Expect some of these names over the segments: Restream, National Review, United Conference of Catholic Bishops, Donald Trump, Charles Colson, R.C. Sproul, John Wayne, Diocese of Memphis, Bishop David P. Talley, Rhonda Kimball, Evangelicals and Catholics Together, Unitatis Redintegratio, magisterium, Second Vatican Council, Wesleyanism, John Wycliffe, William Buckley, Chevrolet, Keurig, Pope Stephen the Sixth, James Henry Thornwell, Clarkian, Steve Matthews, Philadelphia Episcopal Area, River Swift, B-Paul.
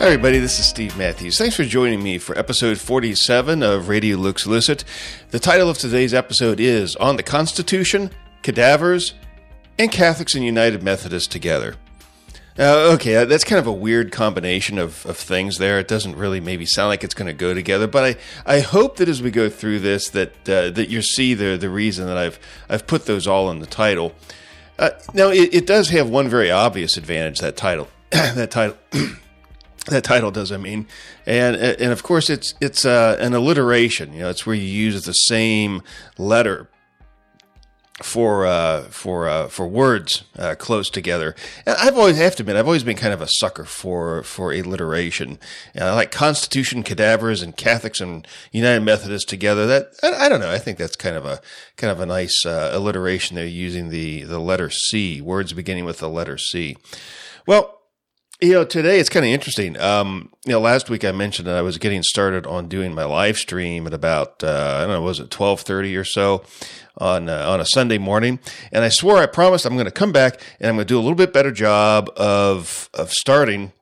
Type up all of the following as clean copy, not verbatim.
Hi everybody, this is Steve Matthews. Thanks for joining me for episode 47 of Radio Lux Lucid. The title of today's episode is On the Constitution, Cadavers, and Catholics and United Methodists Together. Okay, that's kind of a weird combination of things there. It doesn't really maybe sound like it's going to go together, but I hope that as we go through this that you see the reason that I've put those all in the title. Now, it does have one very obvious advantage, that title. That title does, I mean, and of course it's an alliteration. You know, it's where you use the same letter for words close together. And I've always been kind of a sucker for alliteration. Like Constitution, Cadavers, and Catholics and United Methodists Together. That I don't know. I think that's kind of a nice alliteration there, using the letter C, words beginning with the letter C. Well, you know, today it's kind of interesting. Last week I mentioned that I was getting started on doing my live stream at about, 12:30 or so on a Sunday morning. And I swore, I promised I'm going to come back and I'm going to do a little bit better job of starting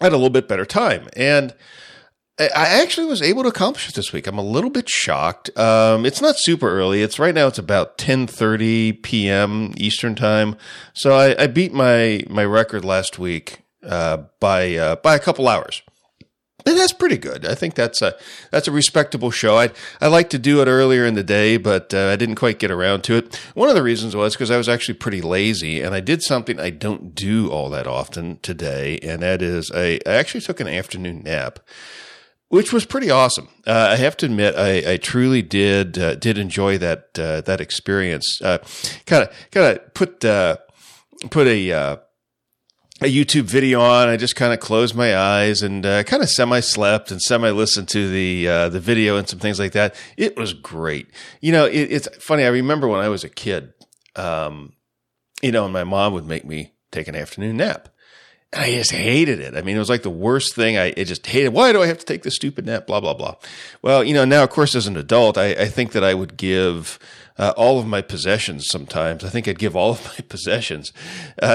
at a little bit better time. And I actually was able to accomplish it this week. I'm a little bit shocked. It's not super early. Right now it's about 10:30 p.m. Eastern time. So I beat my record last week by a couple hours. And that's pretty good. I think that's a respectable show. I like to do it earlier in the day, but I didn't quite get around to it. One of the reasons was because I was actually pretty lazy, and I did something I don't do all that often today, and that is I actually took an afternoon nap, which was pretty awesome. I have to admit, I truly did enjoy that experience. Kind of put a YouTube video on. I just kind of closed my eyes and kind of semi-slept and semi-listened to the video and some things like that. It was great. You know, it's funny. I remember when I was a kid, and my mom would make me take an afternoon nap. I just hated it. I mean, it was like the worst thing. I just hated. Why do I have to take this stupid nap? Blah, blah, blah. Well, now, of course, as an adult, I think that I would give all of my possessions sometimes. I think I'd give all of my possessions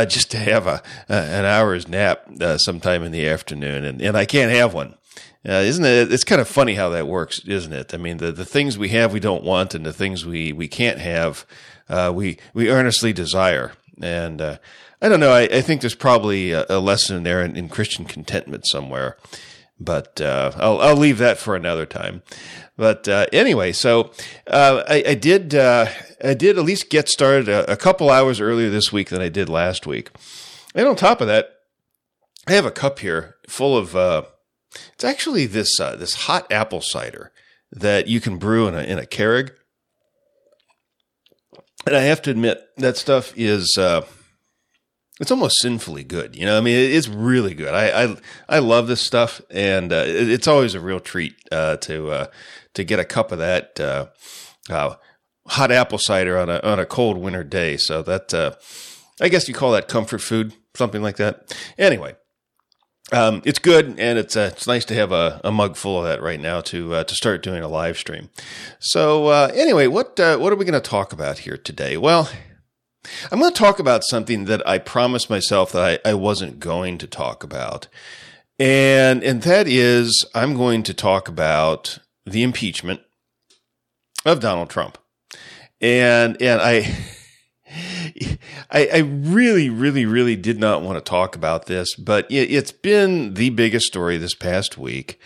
just to have an hour's nap sometime in the afternoon, and I can't have one. Isn't it? It's kind of funny how that works, isn't it? I mean, the things we have we don't want, and the things we can't have we earnestly desire. And I don't know. I think there's probably a lesson in there in Christian contentment somewhere, but I'll leave that for another time. But anyway, so I did at least get started a couple hours earlier this week than I did last week. And on top of that, I have a cup here full of it's actually this hot apple cider that you can brew in a Keurig. And I have to admit, that stuff is, it's almost sinfully good. You know, I mean, it's really good. I love this stuff, and it's always a real treat to get a cup of that hot apple cider on a cold winter day. So that, I guess you call that comfort food, something like that. Anyway. It's good, and it's nice to have a mug full of that right now to start doing a live stream. So anyway, what are we going to talk about here today? Well, I'm going to talk about something that I promised myself that I wasn't going to talk about, and that is I'm going to talk about the impeachment of Donald Trump, and I really, really, really did not want to talk about this, but it's been the biggest story this past week.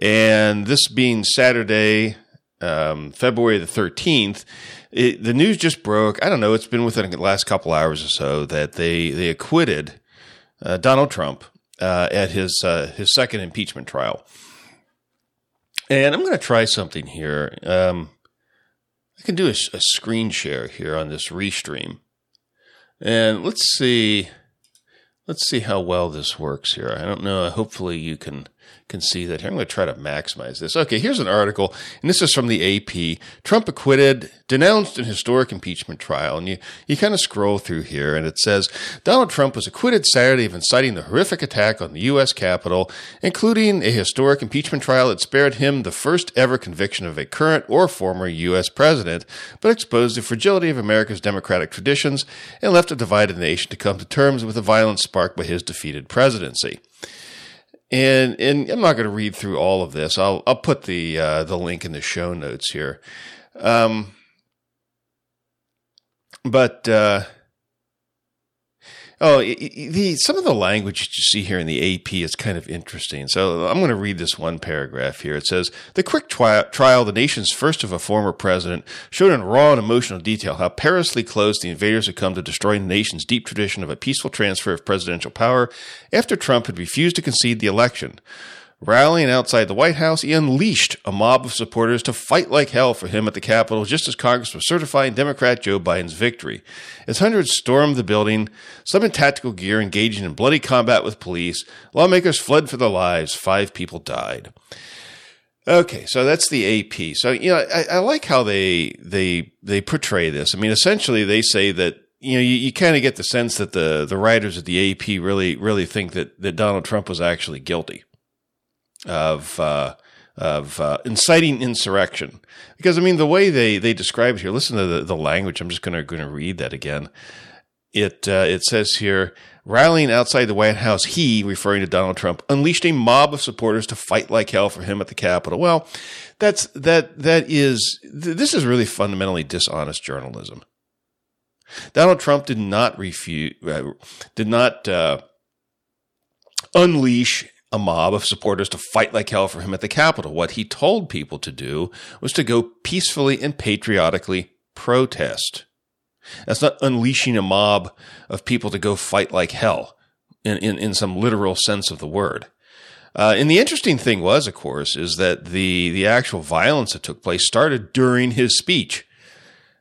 And this being Saturday, February the 13th, the news just broke. I don't know. It's been within the last couple hours or so that they acquitted Donald Trump at his second impeachment trial. And I'm going to try something here. I can do a screen share here on this restream. And let's see how well this works here. I don't know. Hopefully you can see that here. I'm going to try to maximize this. Okay, here's an article, and this is from the AP. Trump acquitted, denounced in historic impeachment trial. And you kind of scroll through here, and it says, Donald Trump was acquitted Saturday of inciting the horrific attack on the U.S. Capitol, including a historic impeachment trial that spared him the first ever conviction of a current or former U.S. president, but exposed the fragility of America's democratic traditions and left a divided nation to come to terms with the violence sparked by his defeated presidency. And I'm not going to read through all of this. I'll put the link in the show notes here. Some of the language that you see here in the AP is kind of interesting. So I'm going to read this one paragraph here. It says, the quick trial, the nation's first of a former president, showed in raw and emotional detail how perilously close the invaders had come to destroying the nation's deep tradition of a peaceful transfer of presidential power after Trump had refused to concede the election. Rallying outside the White House, he unleashed a mob of supporters to fight like hell for him at the Capitol just as Congress was certifying Democrat Joe Biden's victory. As hundreds stormed the building, some in tactical gear engaging in bloody combat with police, lawmakers fled for their lives, 5 people died. Okay, so that's the AP. So, you know, I like how they portray this. I mean, essentially they say that, you know, you kind of get the sense that the writers at the AP really think that Donald Trump was actually guilty of inciting insurrection, because I mean the way they describe it here. Listen to the language. I'm just going to read that again. It says here, rallying outside the White House, he, referring to Donald Trump, unleashed a mob of supporters to fight like hell for him at the Capitol. Well, this is really fundamentally dishonest journalism. Donald Trump did not unleash a mob of supporters to fight like hell for him at the Capitol. What he told people to do was to go peacefully and patriotically protest. That's not unleashing a mob of people to go fight like hell in some literal sense of the word. And the interesting thing was, of course, is that the actual violence that took place started during his speech.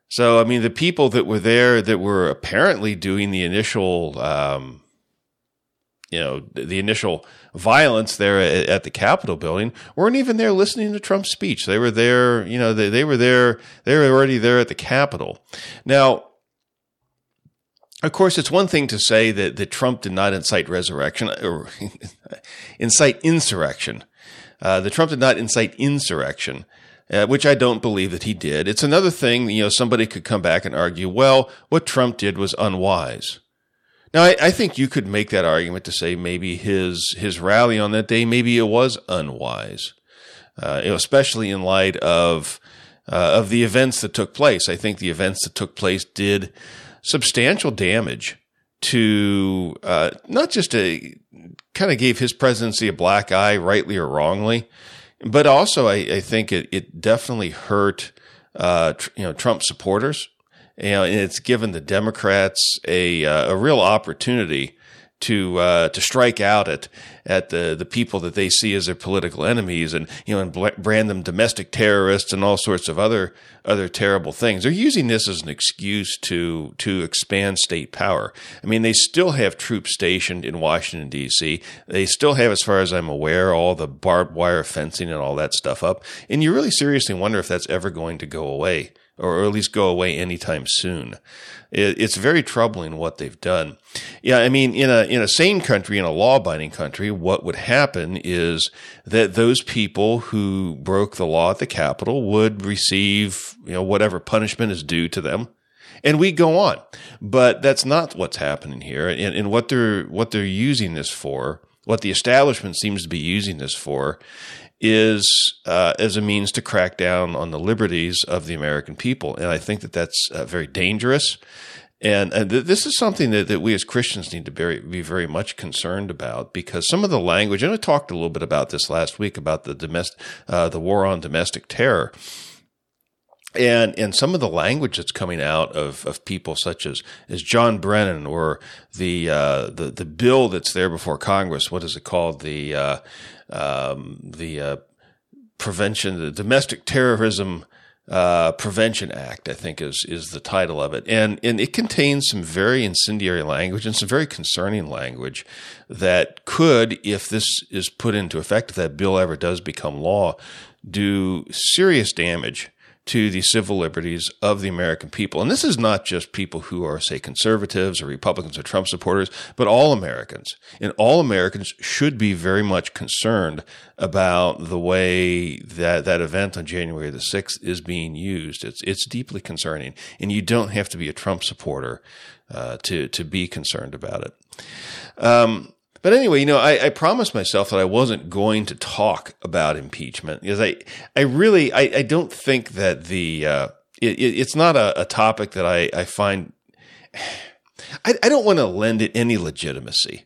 So, I mean, the people that were there that were apparently doing the initial initial violence there at the Capitol building weren't even there listening to Trump's speech. They were there, you know, they were there, they were already there at the Capitol. Now, of course, it's one thing to say that Trump did not incite resurrection or incite insurrection. That Trump did not incite insurrection. Which I don't believe that he did. It's another thing, you know, somebody could come back and argue, well, what Trump did was unwise. Now, I think you could make that argument to say maybe his rally on that day, maybe it was unwise, especially in light of the events that took place. I think the events that took place did substantial damage to not just kind of gave his presidency a black eye, rightly or wrongly, but also I think it definitely hurt Trump supporters. And it's given the Democrats a real opportunity to strike out at the people that they see as their political enemies, and you know, and brand them domestic terrorists and all sorts of other terrible things. They're using this as an excuse to expand state power. I mean, they still have troops stationed in Washington, D.C. They still have, as far as I'm aware, all the barbed wire fencing and all that stuff up. And you really seriously wonder if that's ever going to go away, or at least go away anytime soon. It's very troubling what they've done. Yeah, I mean, in a sane country, in a law-abiding country, what would happen is that those people who broke the law at the Capitol would receive, you know, whatever punishment is due to them, and we go on. But that's not what's happening here, and what they're using this for, what the establishment seems to be using this for, is as a means to crack down on the liberties of the American people. And I think that that's very dangerous. And this is something that we as Christians need to be very much concerned about, because some of the language, and I talked a little bit about this last week, about the war on domestic terror, and some of the language that's coming out of people such as John Brennan, or the bill that's there before Congress, what is it called? The Domestic Terrorism Prevention Act, I think is the title of it. And it contains some very incendiary language and some very concerning language that could, if this is put into effect, if that bill ever does become law, do serious damage to the civil liberties of the American people. And this is not just people who are, say, conservatives or Republicans or Trump supporters, but all Americans. And all Americans should be very much concerned about the way that event on January the 6th is being used. It's deeply concerning. And you don't have to be a Trump supporter to be concerned about it. But anyway, you know, I promised myself that I wasn't going to talk about impeachment because I really don't think that it's not a topic that I find. I don't want to lend it any legitimacy.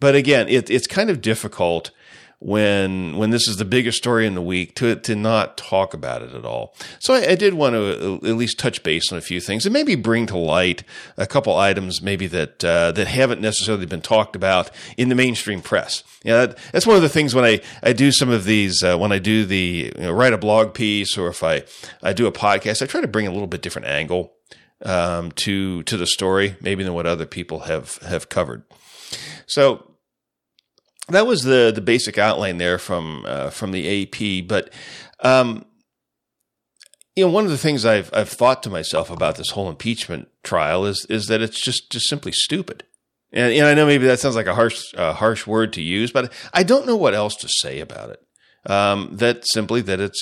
But again, it's kind of difficult when this is the biggest story in the week to not talk about it at all. So I did want to at least touch base on a few things and maybe bring to light a couple items maybe that haven't necessarily been talked about in the mainstream press. You know, that's one of the things when I do some of these, when I do the, you know, write a blog piece or if I do a podcast, I try to bring a little bit different angle to the story maybe than what other people have covered. So that was the basic outline there from the AP. But you know, one of the things I've thought to myself about this whole impeachment trial is that it's just simply stupid. And I know maybe that sounds like a harsh word to use, but I don't know what else to say about it. That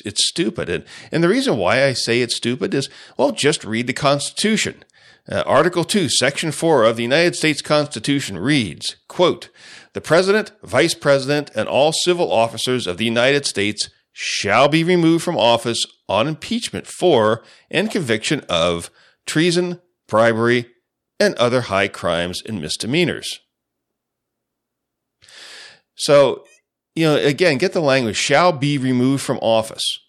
it's stupid. And the reason why I say it's stupid is, well, just read the Constitution. Article 2, Section 4 of the United States Constitution reads, quote, "The President, Vice President, and all civil officers of the United States shall be removed from office on impeachment for and conviction of treason, bribery, and other high crimes and misdemeanors." So, you know, again, get the language, shall be removed from office.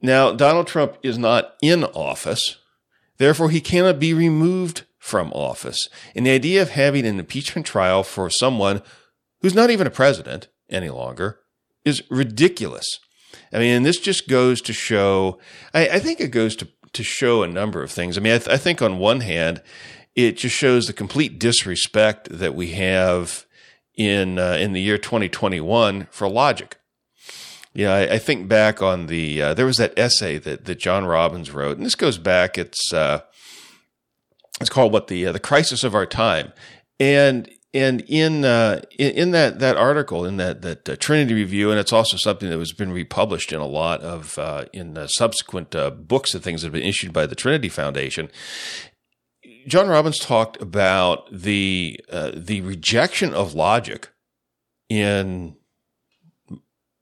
Now, Donald Trump is not in office. Therefore, he cannot be removed from office. And the idea of having an impeachment trial for someone who's not even a president any longer is ridiculous. I mean, and this just goes to show, I think it goes to show a number of things. I mean, I think on one hand, it just shows the complete disrespect that we have in the year 2021 for logic. Yeah, I think back on there was that essay that John Robbins wrote, and this goes back. It's called what the crisis of our time, and in that article in that Trinity Review, and it's also something that has been republished in a lot of in subsequent books and things that have been issued by the Trinity Foundation. John Robbins talked about the rejection of logic in,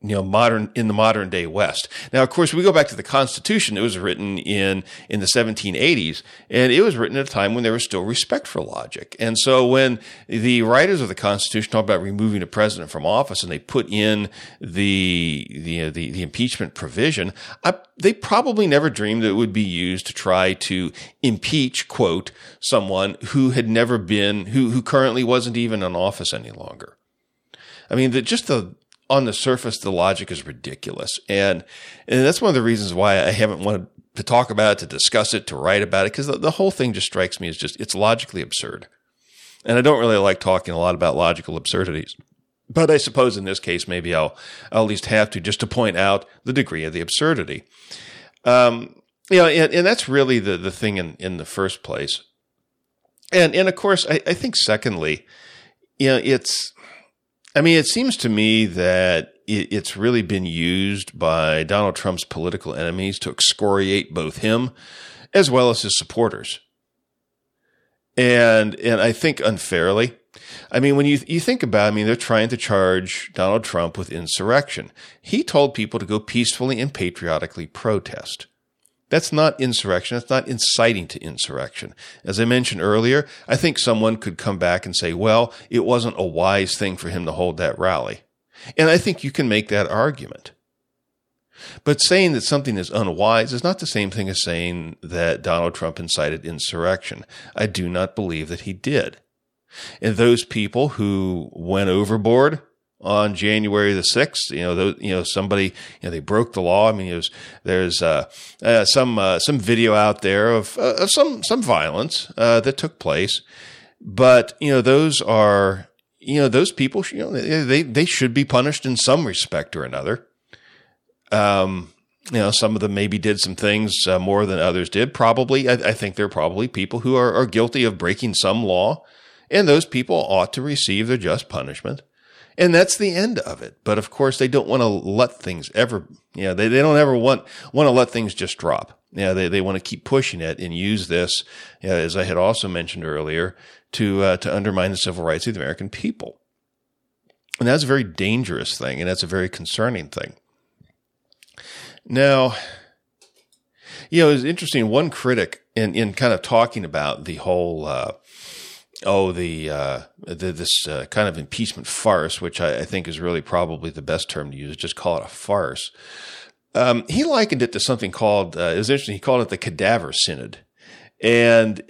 you know, in the modern day West. Now, of course, we go back to the Constitution. It was written in the 1780s, and it was written at a time when there was still respect for logic. And so when the writers of the Constitution talk about removing a president from office and they put in the impeachment provision, they probably never dreamed that it would be used to try to impeach, quote, someone who had never been, who currently wasn't even in office any longer. I mean, on the surface, the logic is ridiculous. And that's one of the reasons why I haven't wanted to talk about it, to discuss it, to write about it, because the whole thing just strikes me as it's logically absurd. And I don't really like talking a lot about logical absurdities. But I suppose in this case, maybe I'll at least have to, just to point out the degree of the absurdity. You know, and that's really the thing in the first place. And of course, I think secondly, you know, it seems to me that it's really been used by Donald Trump's political enemies to excoriate both him as well as his supporters. And I think unfairly. I mean, when you think about it, I mean, they're trying to charge Donald Trump with insurrection. He told people to go peacefully and patriotically protest. That's not insurrection. That's not inciting to insurrection. As I mentioned earlier, I think someone could come back and say, well, it wasn't a wise thing for him to hold that rally. And I think you can make that argument. But saying that something is unwise is not the same thing as saying that Donald Trump incited insurrection. I do not believe that he did. And those people who went overboard on January the 6th, they broke the law. I mean, there's some video out there of some violence that took place, but those people, they should be punished in some respect or another. Some of them maybe did some things more than others did. Probably, I think there are probably people who are guilty of breaking some law, and those people ought to receive their just punishment. And that's the end of it. But of course, they don't want to let things ever, they don't ever want to let things just drop. They want to keep pushing it and use this, as I had also mentioned earlier, to undermine the civil rights of the American people. And that's a very dangerous thing, and that's a very concerning thing. Now, you know, it's interesting. One critic, in kind of talking about the whole, this kind of impeachment farce, which I think is really probably the best term to use, just call it a farce. He likened it to something called, it was interesting, he called it the Cadaver Synod. And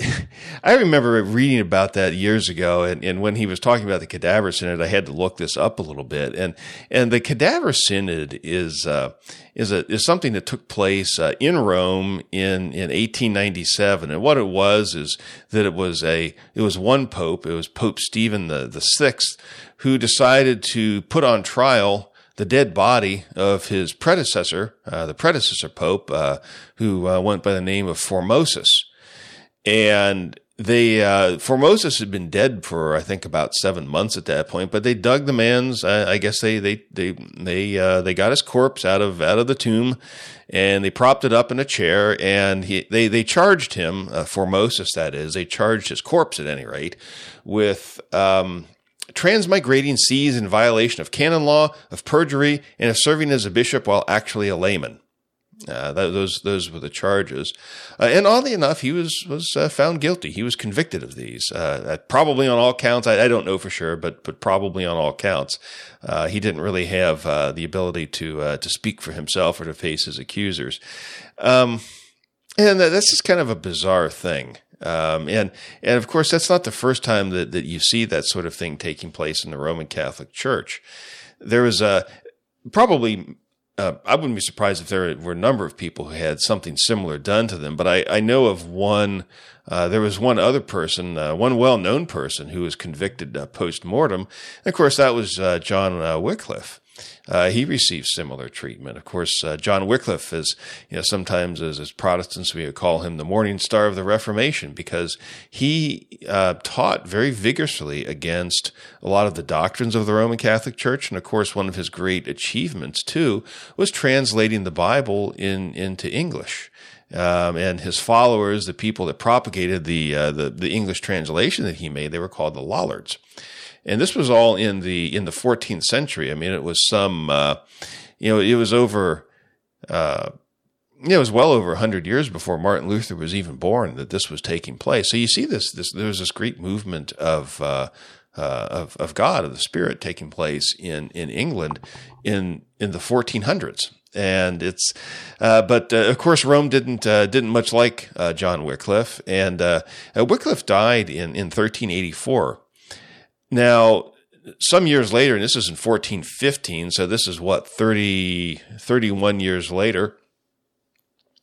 I remember reading about that years ago, and when he was talking about the Cadaver Synod, I had to look this up a little bit. And the Cadaver Synod is something that took place in Rome in 1897. And what it was is that it was one pope, it was Pope Stephen the Sixth, who decided to put on trial the dead body of his predecessor, the predecessor pope, who went by the name of Formosus. And they, Formosus had been dead for, I think, about 7 months at that point, but they dug the man's, I guess they got his corpse out of the tomb, and they propped it up in a chair, and they charged him, Formosus, that is, they charged his corpse at any rate with, transmigrating sees in violation of canon law, of perjury, and of serving as a bishop while actually a layman. Those were the charges. And oddly enough, he was found guilty. He was convicted of these, probably on all counts. I don't know for sure, but probably on all counts. He didn't really have the ability to speak for himself or to face his accusers. And that's just kind of a bizarre thing. And of course, that's not the first time that you see that sort of thing taking place in the Roman Catholic Church. There was I wouldn't be surprised if there were a number of people who had something similar done to them, but I know of one, there was one other person, one well-known person who was convicted post-mortem. And of course, that was John Wycliffe. He received similar treatment. Of course, John Wycliffe is, you know, sometimes as Protestants, we would call him the morning star of the Reformation, because he taught very vigorously against a lot of the doctrines of the Roman Catholic Church. And of course, one of his great achievements too was translating the Bible into English. And his followers, the people that propagated the English translation that he made, they were called the Lollards. And this was all in the 14th century. I mean, it was well over 100 years before Martin Luther was even born that this was taking place. So you see this there was this great movement of God, of the Spirit, taking place in England in the 1400s. And it's, of course, Rome didn't much like John Wycliffe, and Wycliffe died in 1384. Now, some years later, and this is in 1415, so this is 31 years later,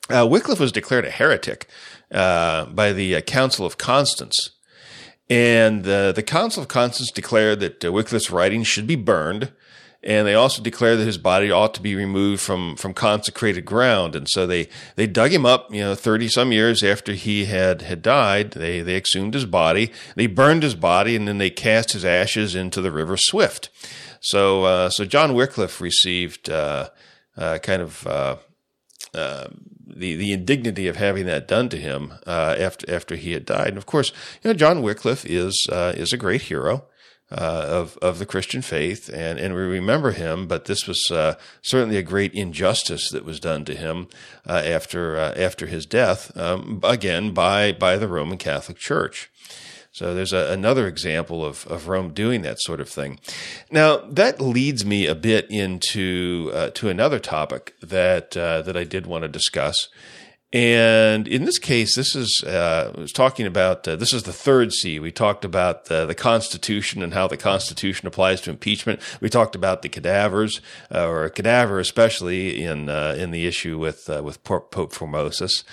Wycliffe was declared a heretic by the Council of Constance. And the Council of Constance declared that Wycliffe's writings should be burned. And they also declared that his body ought to be removed from consecrated ground. And so they dug him up, 30 some years after he had died. They exhumed his body, they burned his body, and then they cast his ashes into the River Swift. So John Wycliffe received, the indignity of having that done to him, after he had died. And of course, John Wycliffe is a great hero of the Christian faith, and we remember him, but this was certainly a great injustice that was done to him after his death, again by the Roman Catholic Church. So there's another example of Rome doing that sort of thing. Now that leads me a bit into to another topic that I did want to discuss. And in this case, this is the Third See. We talked about the Constitution and how the Constitution applies to impeachment. We talked about the cadavers, or a cadaver especially in the issue with Pope Formosus.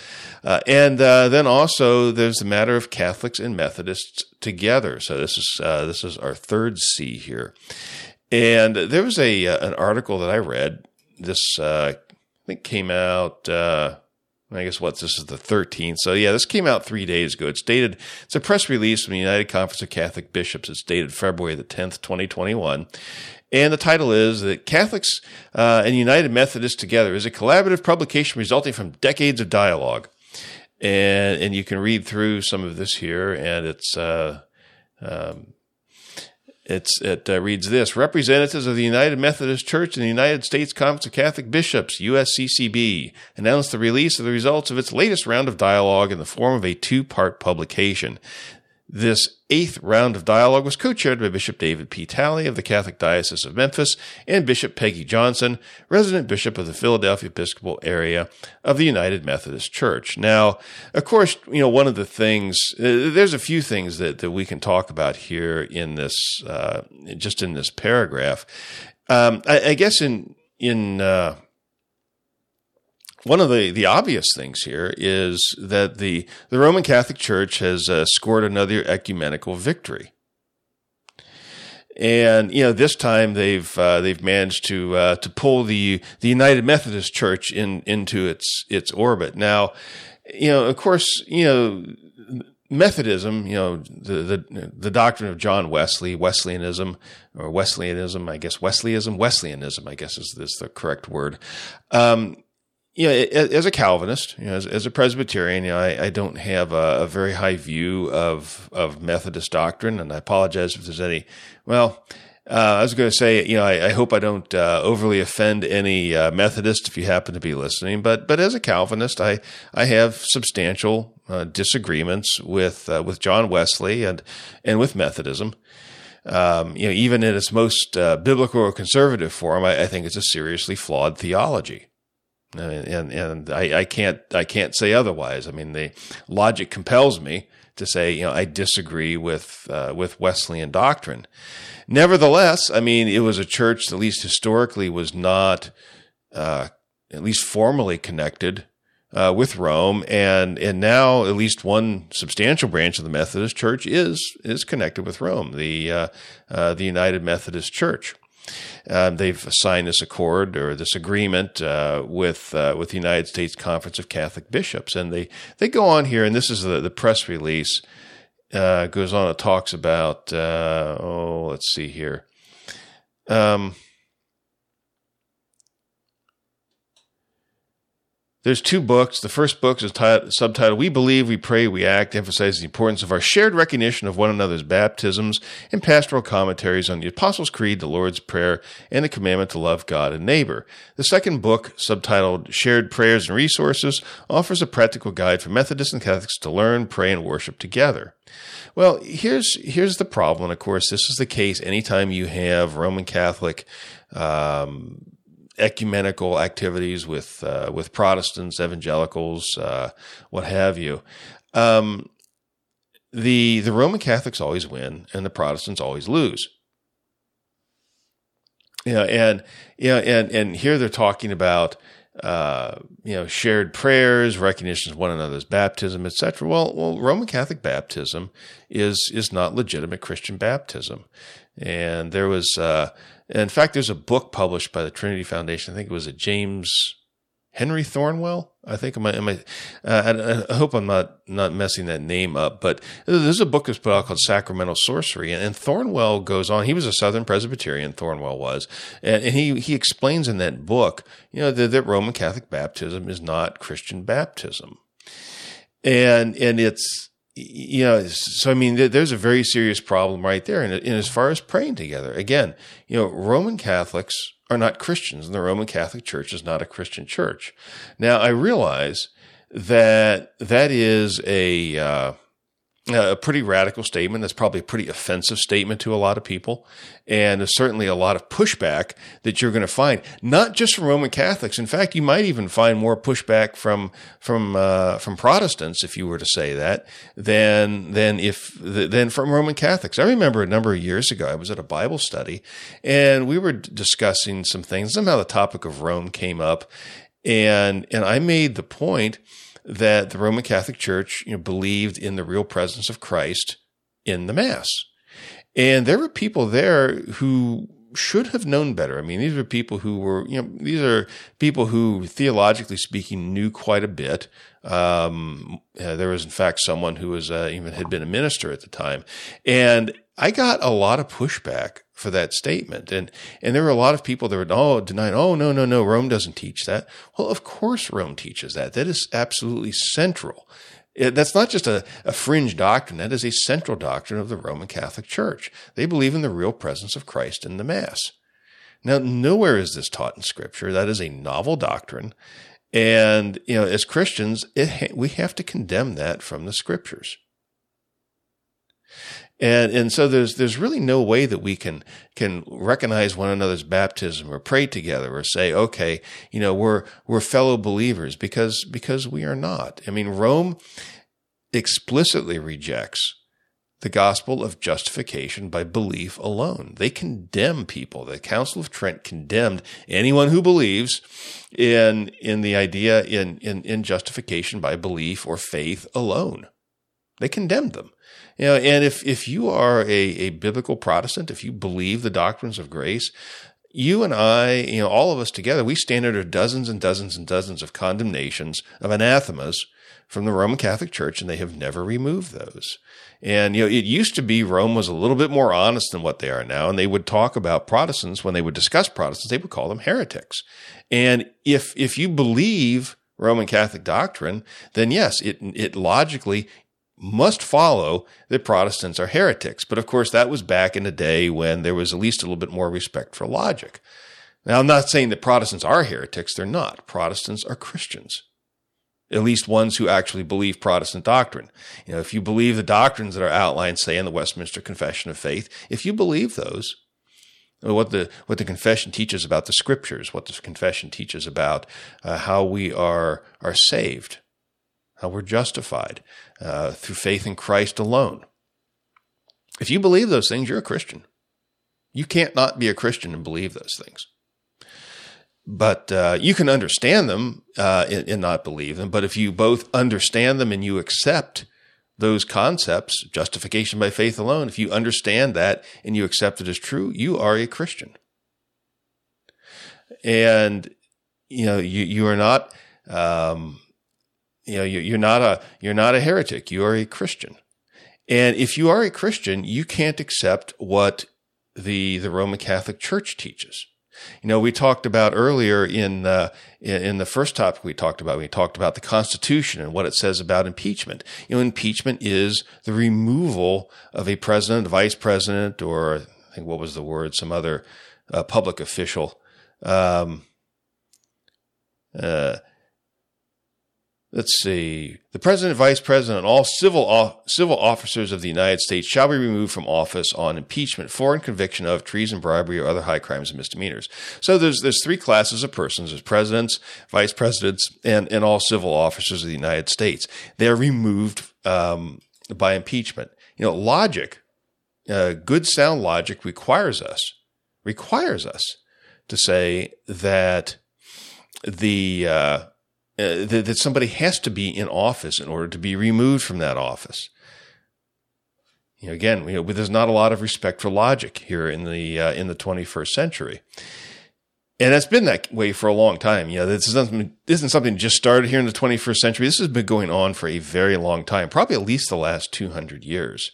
And then also there's the matter of Catholics and Methodists together. So this is our Third See here. And there was an article that I read. This, I think came out, this is the 13th. So yeah, this came out 3 days ago. It's a press release from the United Conference of Catholic Bishops. It's dated February the 10th, 2021. And the title is that Catholics and United Methodists Together is a collaborative publication resulting from decades of dialogue. And you can read through some of this here, and it's, It reads this: Representatives of the United Methodist Church and the United States Conference of Catholic Bishops, USCCB, announced the release of the results of its latest round of dialogue in the form of a two-part publication. This eighth round of dialogue was co-chaired by Bishop David P. Talley of the Catholic Diocese of Memphis and Bishop Peggy Johnson, resident bishop of the Philadelphia Episcopal Area of the United Methodist Church. Now, of course, you know, one of the things, there's a few things that we can talk about here in this, just in this paragraph. I guess in one of the obvious things here is that the Roman Catholic Church has scored another ecumenical victory. And, you know, this time they've managed to pull the United Methodist Church into its orbit. Now, you know, of course, you know, Methodism, you know, the doctrine of John Wesley, Wesleyanism, I guess is the correct word. You know, as a Calvinist, you know, as a Presbyterian, you know, I don't have a very high view of Methodist doctrine, and I apologize if there's any. Well, I was going to say, you know, I hope I don't overly offend any Methodists if you happen to be listening. But as a Calvinist, I have substantial disagreements with John Wesley and with Methodism. You know, even in its most biblical or conservative form, I think it's a seriously flawed theology. And I can't say otherwise. I mean, the logic compels me to say, you know, I disagree with Wesleyan doctrine. Nevertheless, I mean, it was a church that, at least historically, was not, at least formally connected with Rome, and now at least one substantial branch of the Methodist Church is connected with Rome, the United Methodist Church. They've signed this accord or this agreement with the United States Conference of Catholic Bishops, and they go on here, and this is the press release goes on. It talks about let's see here. There's two books. The first book is subtitled "We Believe, We Pray, We Act," emphasizes the importance of our shared recognition of one another's baptisms and pastoral commentaries on the Apostles' Creed, the Lord's Prayer, and the commandment to love God and neighbor. The second book, subtitled "Shared Prayers and Resources," offers a practical guide for Methodists and Catholics to learn, pray, and worship together. Well, here's the problem. Of course, this is the case anytime you have Roman Catholic ecumenical activities with Protestants, evangelicals, what have you. The Roman Catholics always win, and the Protestants always lose. And here they're talking about you know, shared prayers, recognition of one another's baptism, etc. Well, Roman Catholic baptism is not legitimate Christian baptism, and there was. In fact, there's a book published by the Trinity Foundation. I think it was a James Henry Thornwell. I hope I'm not messing that name up. But there's a book that's put out called Sacramental Sorcery, and Thornwell goes on. He was a Southern Presbyterian. Thornwell was, and he explains in that book, you know, that Roman Catholic baptism is not Christian baptism, and it's. You know, so I mean, there's a very serious problem right there. And as far as praying together, again, you know, Roman Catholics are not Christians, and the Roman Catholic Church is not a Christian church. Now, I realize that is a pretty radical statement. That's probably a pretty offensive statement to a lot of people, and there's certainly a lot of pushback that you're going to find, not just from Roman Catholics. In fact, you might even find more pushback from Protestants if you were to say that than from Roman Catholics. I remember a number of years ago, I was at a Bible study, and we were discussing some things. Somehow the topic of Rome came up, and I made the point that the Roman Catholic Church, you know, believed in the real presence of Christ in the Mass. And there were people there who should have known better. I mean, these were people who were, you know, these are people who, theologically speaking, knew quite a bit. There was, in fact, someone who was even had been a minister at the time. And I got a lot of pushback for that statement. And there were a lot of people that were denying, no, Rome doesn't teach that. Well, of course Rome teaches that. That is absolutely central. That's not just a fringe doctrine. That is a central doctrine of the Roman Catholic Church. They believe in the real presence of Christ in the Mass. Now, nowhere is this taught in Scripture. That is a novel doctrine. And, you know, as Christians, we have to condemn that from the Scriptures. And so there's really no way that we can recognize one another's baptism or pray together or say, okay, you know, we're fellow believers, because we are not. I mean, Rome explicitly rejects the gospel of justification by belief alone. They condemn people. The Council of Trent condemned anyone who believes in the idea in justification by belief or faith alone. They condemned them. You know, and if you are a biblical Protestant, if you believe the doctrines of grace, you and I, you know, all of us together, we stand under dozens and dozens and dozens of condemnations, of anathemas from the Roman Catholic Church, and they have never removed those. And, you know, it used to be Rome was a little bit more honest than what they are now, and they would talk about Protestants. When they would discuss Protestants, they would call them heretics. And if you believe Roman Catholic doctrine, then yes, it logically must follow that Protestants are heretics. But of course, that was back in the day when there was at least a little bit more respect for logic. Now, I'm not saying that Protestants are heretics. They're not. Protestants are Christians, at least ones who actually believe Protestant doctrine. You know, if you believe the doctrines that are outlined, say, in the Westminster Confession of Faith, if you believe those, what the confession teaches about the Scriptures, what the confession teaches about how we are saved, how we're justified through faith in Christ alone. If you believe those things, you're a Christian. You can't not be a Christian and believe those things. But you can understand them and not believe them. But if you both understand them and you accept those concepts, justification by faith alone, if you understand that and you accept it as true, you are a Christian. And, you know, you are not... You're not a heretic. You are a Christian. And if you are a Christian, you can't accept what the Roman Catholic Church teaches. You know, we talked about earlier in the first topic we talked about the Constitution and what it says about impeachment. You know, impeachment is the removal of a president, vice president, or I think what was the word, some other public official, let's see. The president, vice president, and all civil officers of the United States shall be removed from office on impeachment for and conviction of treason, bribery, or other high crimes and misdemeanors. So there's three classes of persons: there's presidents, vice presidents, and all civil officers of the United States. They are removed by impeachment. You know, logic, good sound logic, requires us to say that that somebody has to be in office in order to be removed from that office. You know, again, there's not a lot of respect for logic here in the 21st century, and that's been that way for a long time. You know, this isn't something just started here in the 21st century. This has been going on for a very long time, probably at least the last 200 years.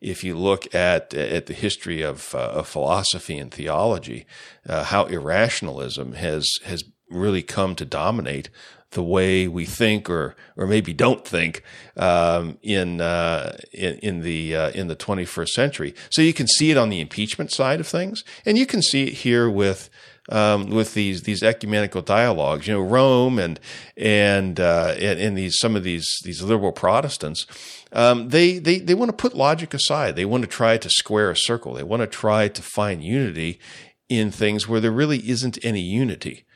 If you look at the history of philosophy and theology, how irrationalism has really come to dominate the way we think, or maybe don't think, in the 21st century. So you can see it on the impeachment side of things, and you can see it here with these ecumenical dialogues. You know, Rome and these some of these liberal Protestants, they want to put logic aside. They want to try to square a circle. They want to try to find unity in things where there really isn't any unity.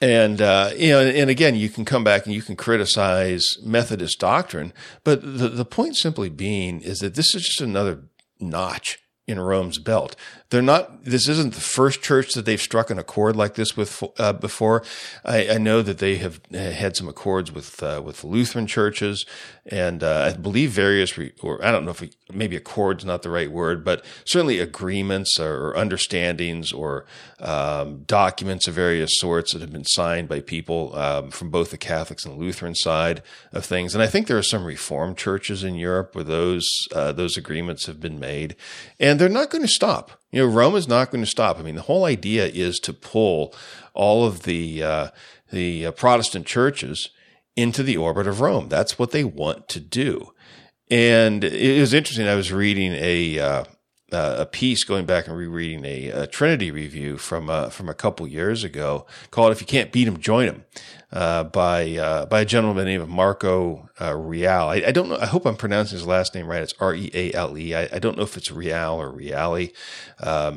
And again, you can come back and you can criticize Methodist doctrine, but the point simply being is that this is just another notch in Rome's belt. This isn't the first church that they've struck an accord like this with before. I know that they have had some accords with Lutheran churches, and I believe maybe accord's not the right word, but certainly agreements or understandings or documents of various sorts that have been signed by people from both the Catholics and the Lutheran side of things. And I think there are some Reformed churches in Europe where those agreements have been made, and they're not going to stop. You know, Rome is not going to stop. I mean, the whole idea is to pull all of the Protestant churches into the orbit of Rome. That's what they want to do. And it was interesting. I was reading a piece, going back and rereading a Trinity Review from a couple years ago, called "If You Can't Beat 'Em, Join 'Em," by a gentleman named Marco Reale. I don't know. I hope I'm pronouncing his last name right. It's R-E-A-L-E. I don't know if it's Reale or Reale.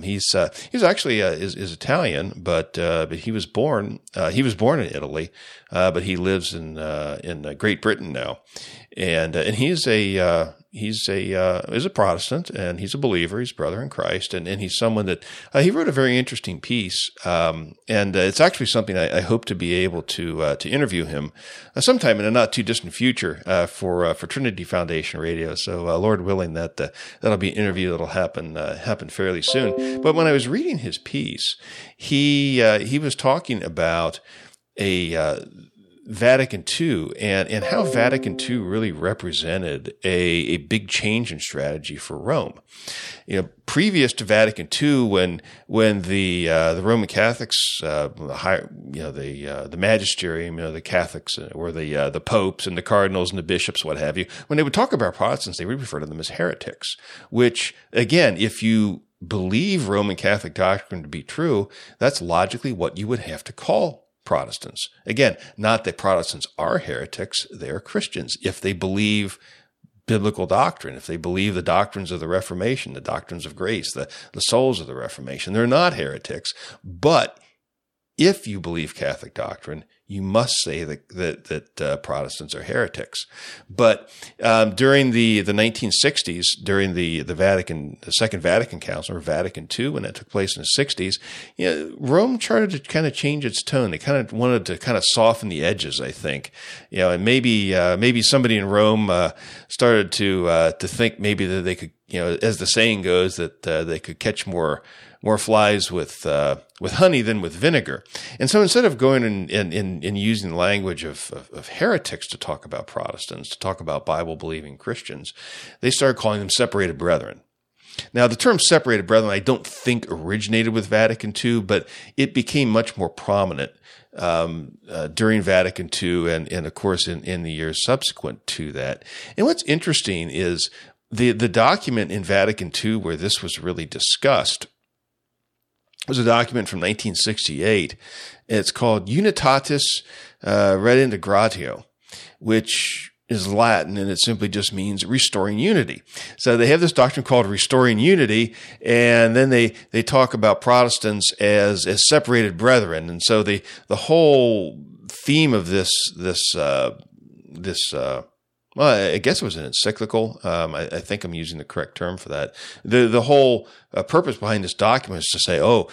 He's actually is Italian, but he was born in Italy, but he lives in Great Britain now, and he's a Protestant, and he's a believer. He's a brother in Christ, and he's someone that he wrote a very interesting piece, and it's actually something I hope to be able to interview him sometime in a not too distant future for Trinity Foundation Radio. So Lord willing, that'll be an interview that'll happen fairly soon. But when I was reading his piece, he was talking about Vatican II and how Vatican II really represented a big change in strategy for Rome. You know, previous to Vatican II, when the Roman Catholics, the magisterium, the Catholics, or the popes and the cardinals and the bishops, what have you, when they would talk about Protestants, they would refer to them as heretics. Which, again, if you believe Roman Catholic doctrine to be true, that's logically what you would have to call Protestants. Again, not that Protestants are heretics, they are Christians. If they believe biblical doctrine, if they believe the doctrines of the Reformation, the doctrines of grace, the souls of the Reformation, they're not heretics. But if you believe Catholic doctrine, you must say that Protestants are heretics. But during the 1960s, during the Second Vatican Council, or Vatican II, when that took place in the 60s, Rome started to kind of change its tone. They kind of wanted to kind of soften the edges, I think. And maybe somebody in Rome started to think maybe that they could, as the saying goes, that they could catch more flies with honey than with vinegar. And so instead of going and using the language of heretics to talk about Protestants, to talk about Bible-believing Christians, they started calling them separated brethren. Now, the term separated brethren, I don't think originated with Vatican II, but it became much more prominent during Vatican II and of course, in the years subsequent to that. And what's interesting is the document in Vatican II where this was really discussed was a document from 1968. It's called Unitatis Redintegratio, which is Latin, and it simply just means restoring unity. So they have this doctrine called restoring unity, and then they talk about Protestants as separated brethren. And so the whole theme of this well, I guess it was an encyclical. I think I'm using the correct term for that. The whole purpose behind this document is to say, so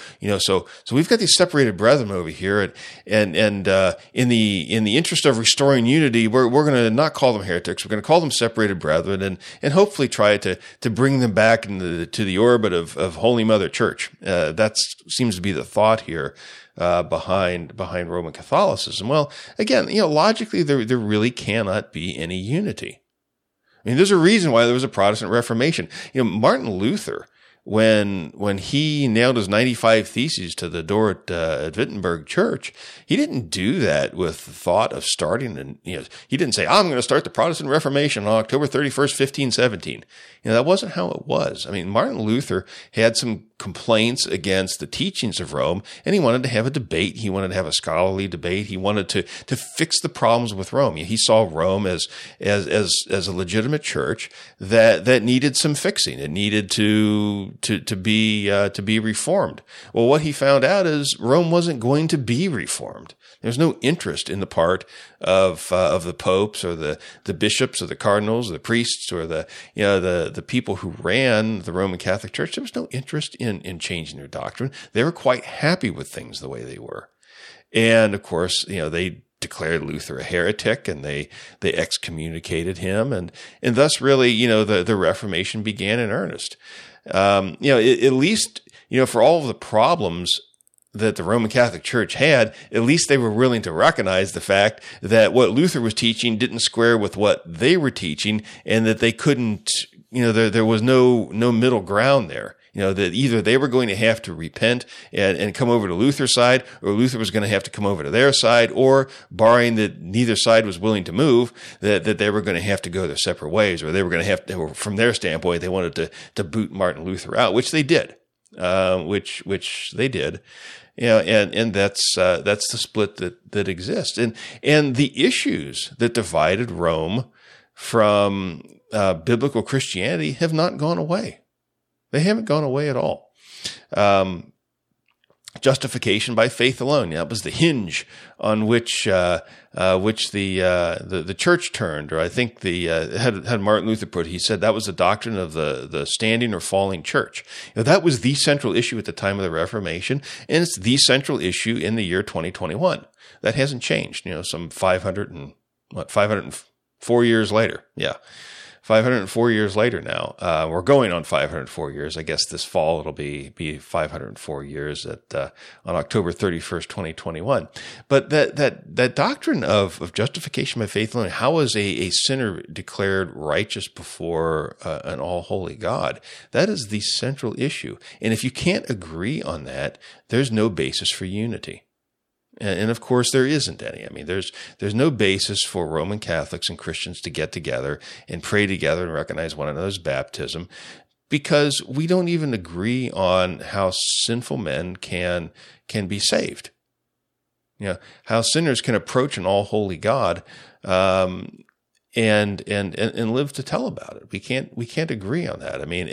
we've got these separated brethren over here, and in the interest of restoring unity, we're going to not call them heretics. We're going to call them separated brethren, and hopefully try to bring them back to the orbit of Holy Mother Church. That seems to be the thought here. Behind Roman Catholicism. Well, again, logically, there really cannot be any unity. I mean, there's a reason why there was a Protestant Reformation. Martin Luther, when he nailed his 95 theses to the door at Wittenberg Church, he didn't do that with the thought of starting, he didn't say, I'm going to start the Protestant Reformation on October 31st, 1517. That wasn't how it was. I mean, Martin Luther had some complaints against the teachings of Rome, and he wanted to have a debate. He wanted to have a scholarly debate. He wanted to fix the problems with Rome. He saw Rome as a legitimate church that needed some fixing. It needed to be reformed. Well, what he found out is Rome wasn't going to be reformed. There's no interest in the part of the popes or the bishops or the cardinals or the priests or the people who ran the Roman Catholic Church. There was no interest in changing their doctrine. They were quite happy with things the way they were. And of course, they declared Luther a heretic, and they excommunicated him, and thus really, the Reformation began in earnest. At least, for all of the problems that the Roman Catholic Church had, at least they were willing to recognize the fact that what Luther was teaching didn't square with what they were teaching, and that they couldn't, there was no middle ground there. You know, that either they were going to have to repent and come over to Luther's side, or Luther was going to have to come over to their side, or barring that neither side was willing to move, that they were going to have to go their separate ways, or they were going to have to, or from their standpoint, they wanted to boot Martin Luther out, which they did. Which they did. Yeah, and that's the split that exists, and the issues that divided Rome from biblical Christianity have not gone away. They haven't gone away at all. Justification by faith alone. Yeah, it was the hinge on which the church turned, or I think had Martin Luther put it, he said that was the doctrine of the standing or falling church. You know, that was the central issue at the time of the Reformation, and it's the central issue in the year 2021. That hasn't changed. You know, some 504 years later. Yeah. 504 years later now, we're going on 504 years. I guess this fall it'll be 504 years on October 31st, 2021. But that doctrine of justification by faith alone, how was a sinner declared righteous before an all-holy God? That is the central issue. And if you can't agree on that, there's no basis for unity. And of course, there isn't any. I mean, there's no basis for Roman Catholics and Christians to get together and pray together and recognize one another's baptism, because we don't even agree on how sinful men can be saved. You know, how sinners can approach an all-holy God and live to tell about it. We can't agree on that. I mean,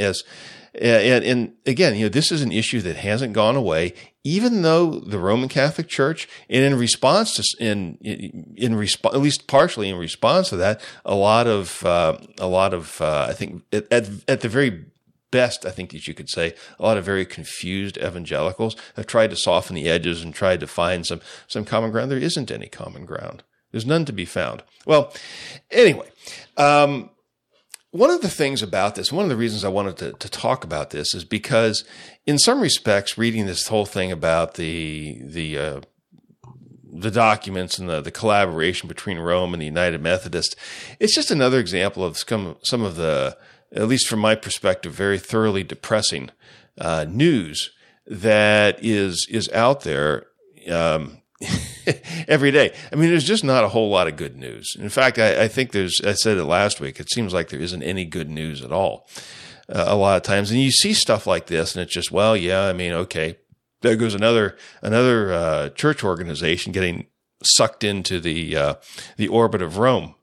and again, you know, this is an issue that hasn't gone away, even though the Roman Catholic Church, and in response to, at least partially in response to that, I think at the very best, I think that you could say, a lot of very confused evangelicals have tried to soften the edges and tried to find some common ground. There isn't any common ground. There's none to be found. Well, anyway, one of the things about this, one of the reasons I wanted to talk about this is because in some respects, reading this whole thing about the documents and the collaboration between Rome and the United Methodists, it's just another example of some of the, at least from my perspective, very thoroughly depressing news that is out there every day. I mean, there's just not a whole lot of good news. In fact, I think I said it last week, it seems like there isn't any good news at all a lot of times. And you see stuff like this and it's just, well, yeah, I mean, okay, there goes another church organization getting sucked into the orbit of Rome.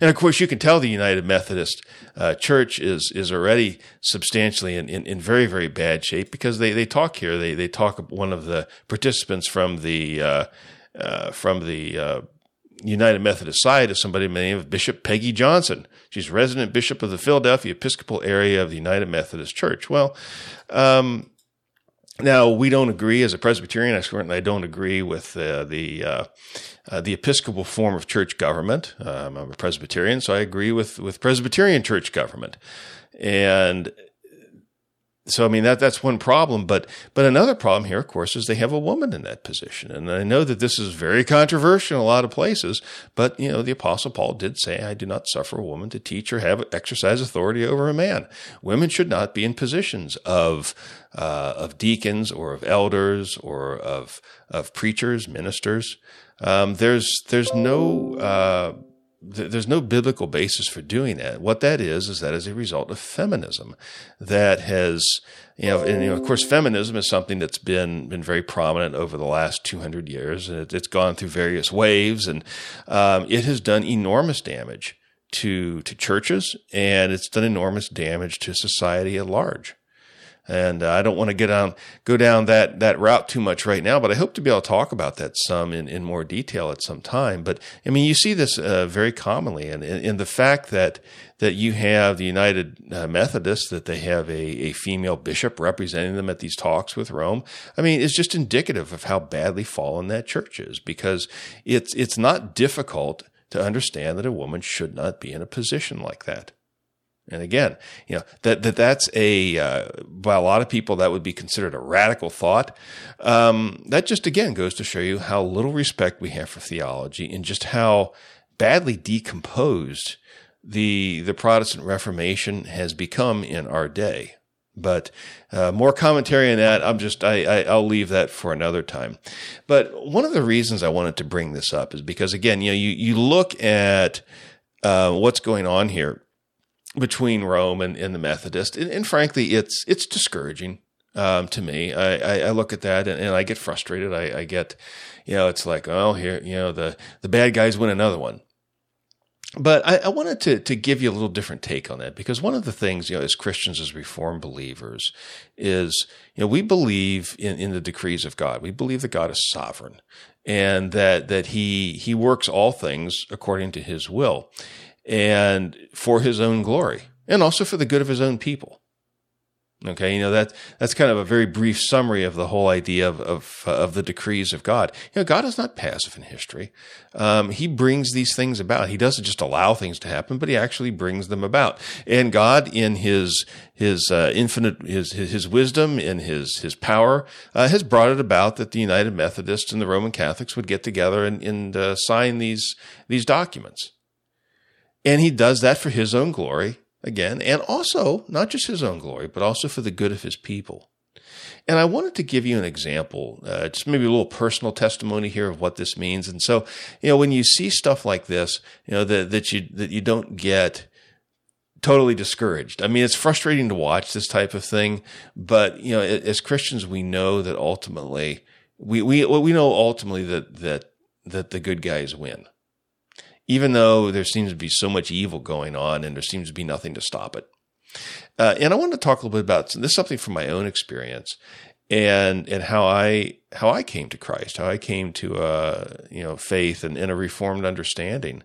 And of course, you can tell the United Methodist Church is already substantially in very, very bad shape because they talk here. They talk, one of the participants from the United Methodist side is somebody by the name of Bishop Peggy Johnson. She's resident bishop of the Philadelphia Episcopal Area of the United Methodist Church. Well, now, we don't agree, as a Presbyterian, I certainly don't agree with the Episcopal form of church government. I'm a Presbyterian, so I agree with Presbyterian church government. And so, I mean, that's one problem. But another problem here, of course, is they have a woman in that position. And I know that this is very controversial in a lot of places, but, you know, the Apostle Paul did say, I do not suffer a woman to teach or have exercise authority over a man. Women should not be in positions of deacons or of elders or of preachers, ministers. There's no biblical basis for doing that. What that is a result of feminism that has, and of course, feminism is something that's been very prominent over the last 200 years. It's gone through various waves, and it has done enormous damage to churches, and it's done enormous damage to society at large. And I don't want to go down that route too much right now, but I hope to be able to talk about that some in more detail at some time. But I mean, you see this very commonly, and in the fact that you have the United Methodists, that they have a female bishop representing them at these talks with Rome. I mean, it's just indicative of how badly fallen that church is, because it's not difficult to understand that a woman should not be in a position like that. And again, you know, that's by a lot of people, that would be considered a radical thought. That just, again, goes to show you how little respect we have for theology and just how badly decomposed the Protestant Reformation has become in our day. But more commentary on that. I'll leave that for another time. But one of the reasons I wanted to bring this up is because, again, you look at what's going on here between Rome and the Methodists, and frankly, it's discouraging to me. I look at that and I get frustrated. I get, it's like, oh, here, the bad guys win another one. But I wanted to give you a little different take on that, because one of the things, as Christians, as Reformed believers, is, we believe in the decrees of God. We believe that God is sovereign and that he works all things according to his will and for his own glory and also for the good of his own people. Okay, that's kind of a very brief summary of the whole idea of the decrees of God. God is not passive in history. He brings these things about. He doesn't just allow things to happen, but he actually brings them about. And God, in his infinite wisdom and his power, has brought it about that the United Methodists and the Roman Catholics would get together and sign these documents. And he does that for his own glory. Again, and also not just his own glory, but also for the good of his people. And I wanted to give you an example, just maybe a little personal testimony here of what this means. And so, when you see stuff like this, that you don't get totally discouraged. I mean, it's frustrating to watch this type of thing, but as Christians, we know that ultimately, we know ultimately that the good guys win. Even though there seems to be so much evil going on and there seems to be nothing to stop it. And I want to talk a little bit about this is something from my own experience and how I came to Christ, how I came to faith and a reformed understanding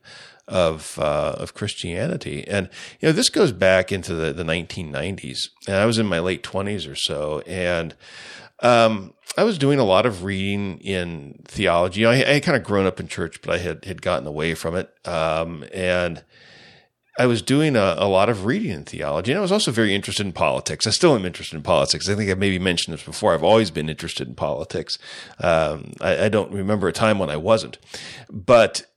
of Christianity. And this goes back into the 1990s. And I was in my late 20s or so, and I was doing a lot of reading in theology. I had kind of grown up in church, but I had gotten away from it. And I was doing a lot of reading in theology. And I was also very interested in politics. I still am interested in politics. I think I maybe mentioned this before. I've always been interested in politics. I don't remember a time when I wasn't. But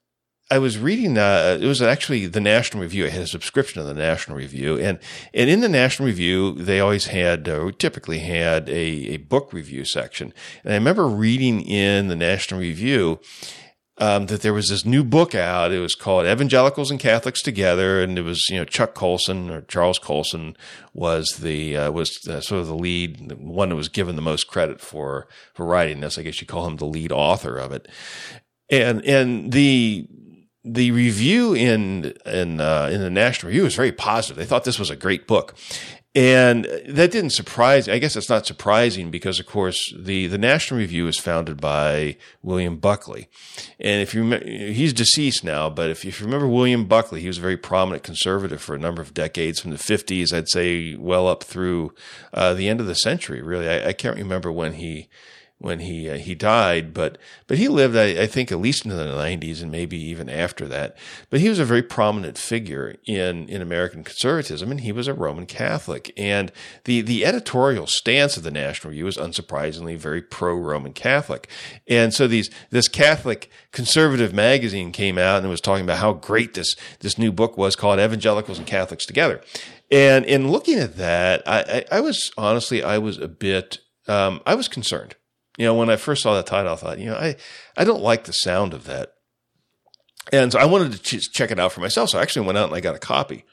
I was reading, it was actually the National Review. I had a subscription to the National Review. And in the National Review, they always had, typically had a book review section. And I remember reading in the National Review that there was this new book out. It was called Evangelicals and Catholics Together. And it was, Chuck Colson or Charles Colson was sort of the lead, the one that was given the most credit for writing this. I guess you call him the lead author of it. And the review in the National Review was very positive. They thought this was a great book. And that didn't surprise me. I guess it's not surprising because, of course, the National Review was founded by William Buckley. And if you remember, he's deceased now, but if you remember William Buckley, he was a very prominent conservative for a number of decades, from the 50s, I'd say, well up through the end of the century, really. I can't remember when he died, but he lived, I think, at least into the 90s and maybe even after that. But he was a very prominent figure in American conservatism, and he was a Roman Catholic. And the editorial stance of the National Review was unsurprisingly very pro-Roman Catholic. And so this Catholic conservative magazine came out and was talking about how great this new book was called Evangelicals and Catholics Together. And in looking at that, I was honestly, I was concerned. When I first saw that title, I thought, I don't like the sound of that. And so I wanted to check it out for myself. So I actually went out and I got a copy.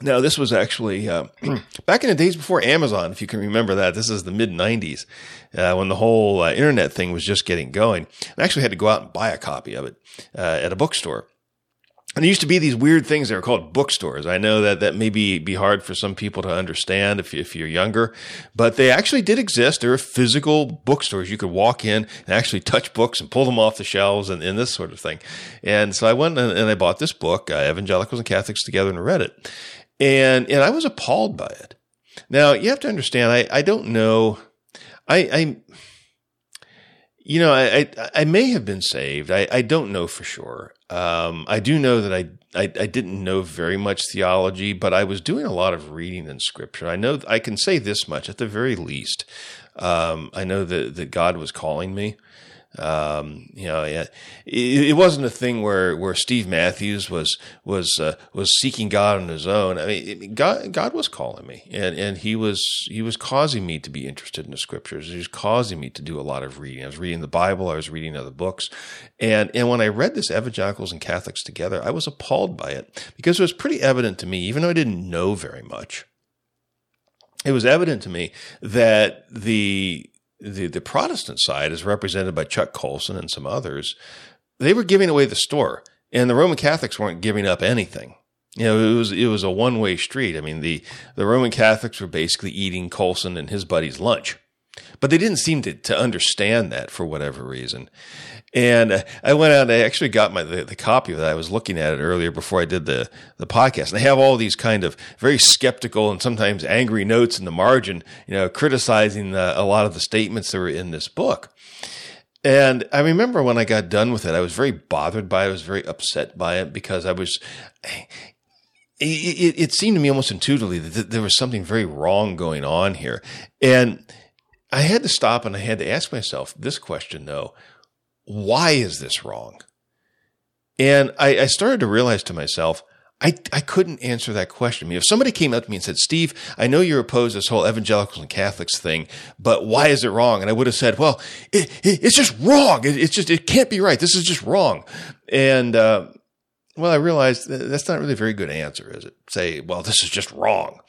Now, this was actually back in the days before Amazon, if you can remember that. This is the mid-90s when the whole internet thing was just getting going. I actually had to go out and buy a copy of it at a bookstore. And there used to be these weird things that were called bookstores. I know that may be hard for some people to understand if you're younger, but they actually did exist. There were physical bookstores. You could walk in and actually touch books and pull them off the shelves and this sort of thing. And so I went and I bought this book, Evangelicals and Catholics Together, and read it. And I was appalled by it. Now, you have to understand, I don't know. I may have been saved. I don't know for sure. I do know that I didn't know very much theology, but I was doing a lot of reading in Scripture. I know I can say this much at the very least. I know that God was calling me. It wasn't a thing where Steve Matthews was seeking God on his own. I mean, God was calling me, and he was causing me to be interested in the scriptures. He was causing me to do a lot of reading. I was reading the Bible. I was reading other books, and when I read this Evangelicals and Catholics Together, I was appalled by it because it was pretty evident to me, even though I didn't know very much. It was evident to me that the Protestant side is represented by Chuck Colson and some others. They were giving away the store, and the Roman Catholics weren't giving up anything. You know, it was a one-way street. I mean, the Roman Catholics were basically eating Colson and his buddies' lunch, but they didn't seem to understand that for whatever reason. And I went out and I actually got the copy of that. I was looking at it earlier before I did the podcast. And I have all these kind of very skeptical and sometimes angry notes in the margin, criticizing a lot of the statements that were in this book. And I remember when I got done with it, I was very bothered by it. I was very upset by it because it seemed to me almost intuitively that there was something very wrong going on here. And I had to stop and I had to ask myself this question, though. Why is this wrong? And I started to realize to myself, I couldn't answer that question. I mean, if somebody came up to me and said, Steve, I know you're opposed to this whole evangelicals and Catholics thing, but why is it wrong? And I would have said, well, it's just wrong. It can't be right. This is just wrong. And, I realized that's not really a very good answer, is it? Say, well, this is just wrong.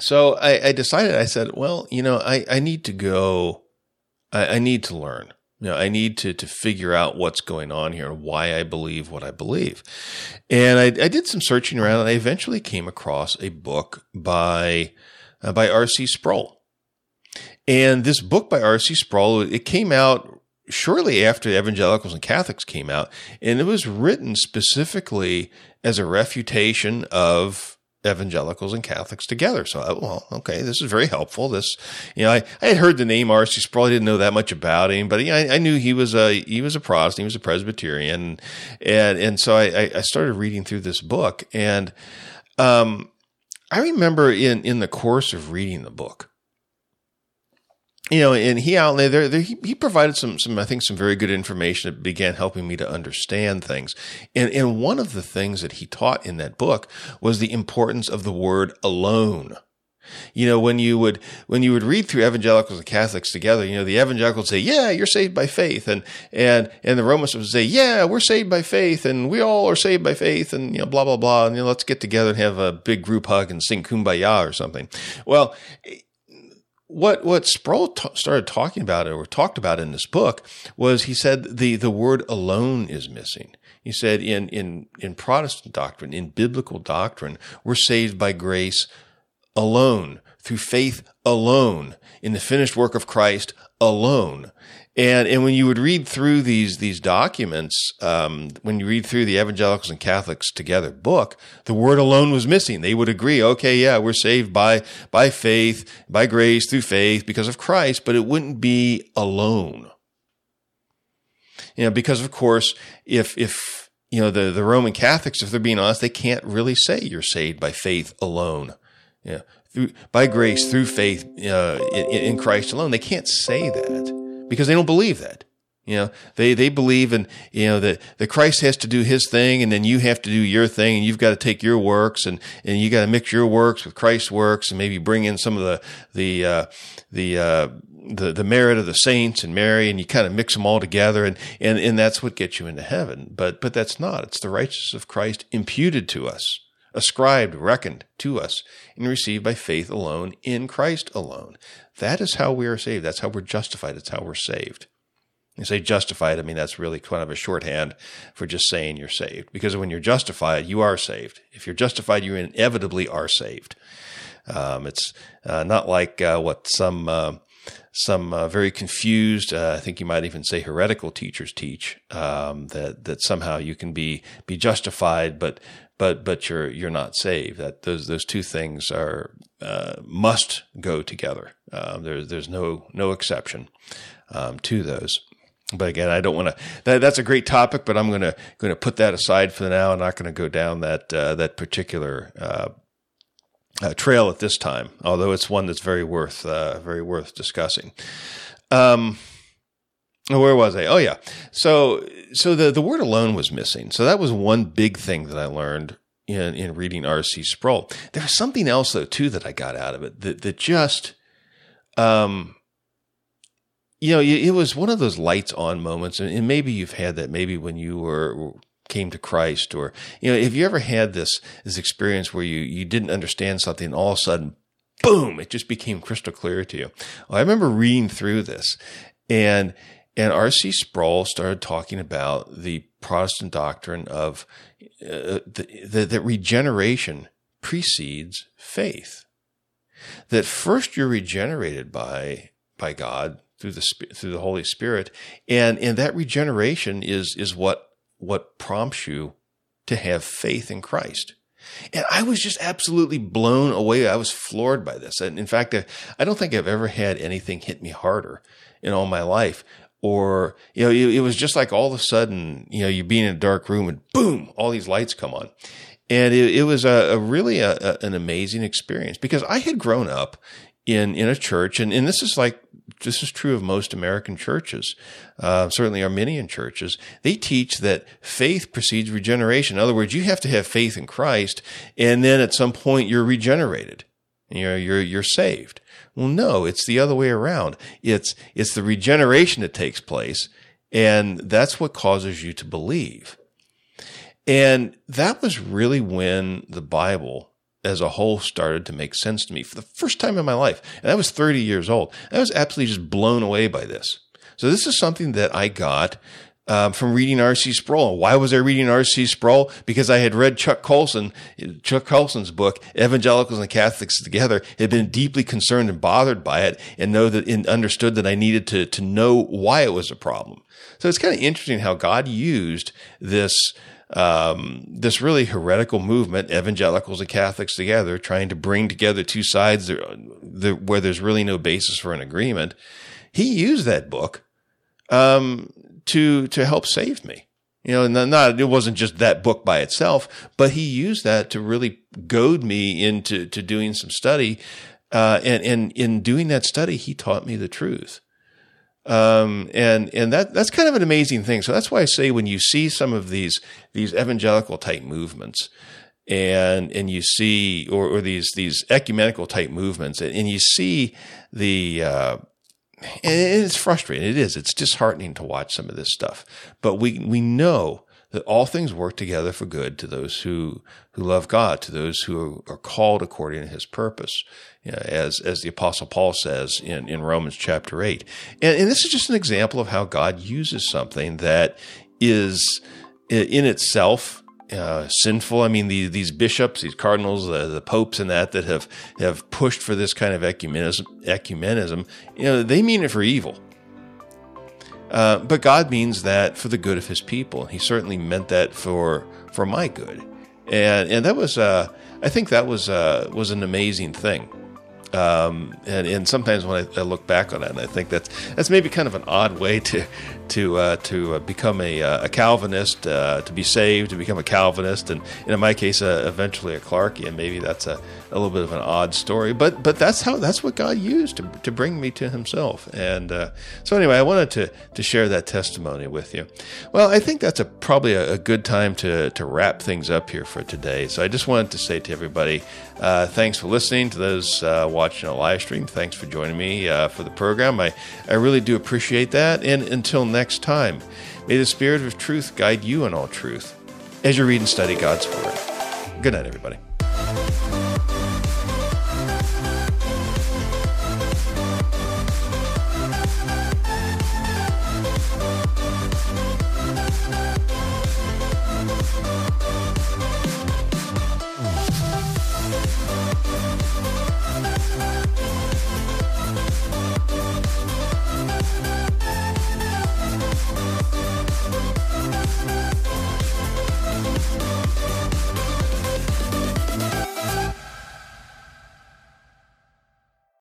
So I decided, I said, well, I need to go, I need to learn. I need to figure out what's going on here and why I believe what I believe. And I did some searching around, and I eventually came across a book by R.C. Sproul. And this book by R.C. Sproul, it came out shortly after Evangelicals and Catholics came out, and it was written specifically as a refutation of Evangelicals and Catholics Together. So, this is very helpful. This, I had heard the name R.C. Sproul. I didn't know that much about him, but I knew he was a Protestant, he was a Presbyterian, and so I started reading through this book, and I remember in the course of reading the book, and he outlined he provided some very good information that began helping me to understand things. And one of the things that he taught in that book was the importance of the word alone. When you would read through Evangelicals and Catholics Together, the evangelicals say, yeah, you're saved by faith. And the Romans would say, yeah, we're saved by faith. And we all are saved by faith and, blah, blah, blah. And, let's get together and have a big group hug and sing Kumbaya or something. Well, What Sproul started talking about or talked about in this book was he said the word alone is missing. He said in Protestant doctrine, in biblical doctrine, we're saved by grace alone, through faith alone, in the finished work of Christ alone. And when you would read through these documents, when you read through the Evangelicals and Catholics Together book, the word alone was missing. They would agree, okay, yeah, we're saved by faith, by grace, through faith, because of Christ, but it wouldn't be alone. Because of course, if the Roman Catholics, if they're being honest, they can't really say you're saved by faith alone. By grace, through faith, in Christ alone. They can't say that, because they don't believe that. They believe in, that Christ has to do his thing and then you have to do your thing and you've got to take your works and you got to mix your works with Christ's works and maybe bring in some of the merit of the saints and Mary and you kind of mix them all together and that's what gets you into heaven. But that's not. It's the righteousness of Christ imputed to us, ascribed, reckoned to us, and received by faith alone in Christ alone. That is how we are saved. That's how we're justified. That's how we're saved. You say justified, I mean, that's really kind of a shorthand for just saying you're saved. Because when you're justified, you are saved. If you're justified, you inevitably are saved. It's not like what some very confused, I think you might even say heretical teachers teach, that somehow you can be justified, but you're not saved. That those two things are must go together. There's no exception to those. But again, I don't want to. That's a great topic, but I'm going to put that aside for now. I'm not going to go down that particular trail at this time, although it's one that's very worth discussing. Where was I? Oh, yeah. So the word alone was missing. So that was one big thing that I learned in reading R.C. Sproul. There was something else, though, too, that I got out of it that just, it was one of those lights on moments. And maybe you've had that maybe when you came to Christ, or, if you ever had this experience where you didn't understand something, and all of a sudden, boom, it just became crystal clear to you. Well, I remember reading through this, and R.C. Sproul started talking about the Protestant doctrine of that regeneration precedes faith. That first you're regenerated by God through the Holy Spirit, and that regeneration is what prompts you to have faith in Christ. And I was just absolutely blown away. I was floored by this. And in fact, I don't think I've ever had anything hit me harder in all my life. Or, it was just like all of a sudden, you'd be in a dark room and boom, all these lights come on. And it was really an amazing experience, because I had grown up in a church, and this is true of most American churches, certainly Arminian churches. They teach that faith precedes regeneration. In other words, you have to have faith in Christ, and then at some point you're regenerated. You're saved. Well, no, it's the other way around. It's the regeneration that takes place, and that's what causes you to believe. And that was really when the Bible as a whole started to make sense to me for the first time in my life. And I was 30 years old. I was absolutely just blown away by this. So this is something that I got from reading R.C. Sproul. Why was I reading R.C. Sproul? Because I had read Chuck Colson's book, Evangelicals and Catholics Together, had been deeply concerned and bothered by it, and understood that I needed to know why it was a problem. So it's kind of interesting how God used this really heretical movement, Evangelicals and Catholics Together, trying to bring together two sides where there's really no basis for an agreement. He used that book to help save me. It wasn't just that book by itself, but he used that to really goad me into doing some study. And in doing that study, he taught me the truth. And that's kind of an amazing thing. So that's why I say, when you see some of these evangelical type movements and you see, or these ecumenical type movements, and you see and it's frustrating. It's disheartening to watch some of this stuff, but we know that all things work together for good to those who love God, to those who are called according to his purpose, as the Apostle Paul says in Romans chapter 8. And this is just an example of how God uses something that is in itself sinful. I mean, these bishops, these cardinals, the popes and that have pushed for this kind of ecumenism, they mean it for evil. But God means that for the good of his people. He certainly meant that for my good. And that was, I think that was an amazing thing. And sometimes when I look back on that, and I think that's maybe kind of an odd way to become a Calvinist, to be saved, to become a Calvinist. And in my case, eventually a Clarkian. Maybe that's a little bit of an odd story, but that's what God used to bring me to himself. And so anyway, I wanted to share that testimony with you. Well, I think that's probably a good time to wrap things up here for today. So I just wanted to say to everybody, thanks for listening. To those watching a live stream, thanks for joining me for the program. I really do appreciate that. And until next time, may the Spirit of Truth guide you in all truth as you read and study God's Word. Good night, everybody.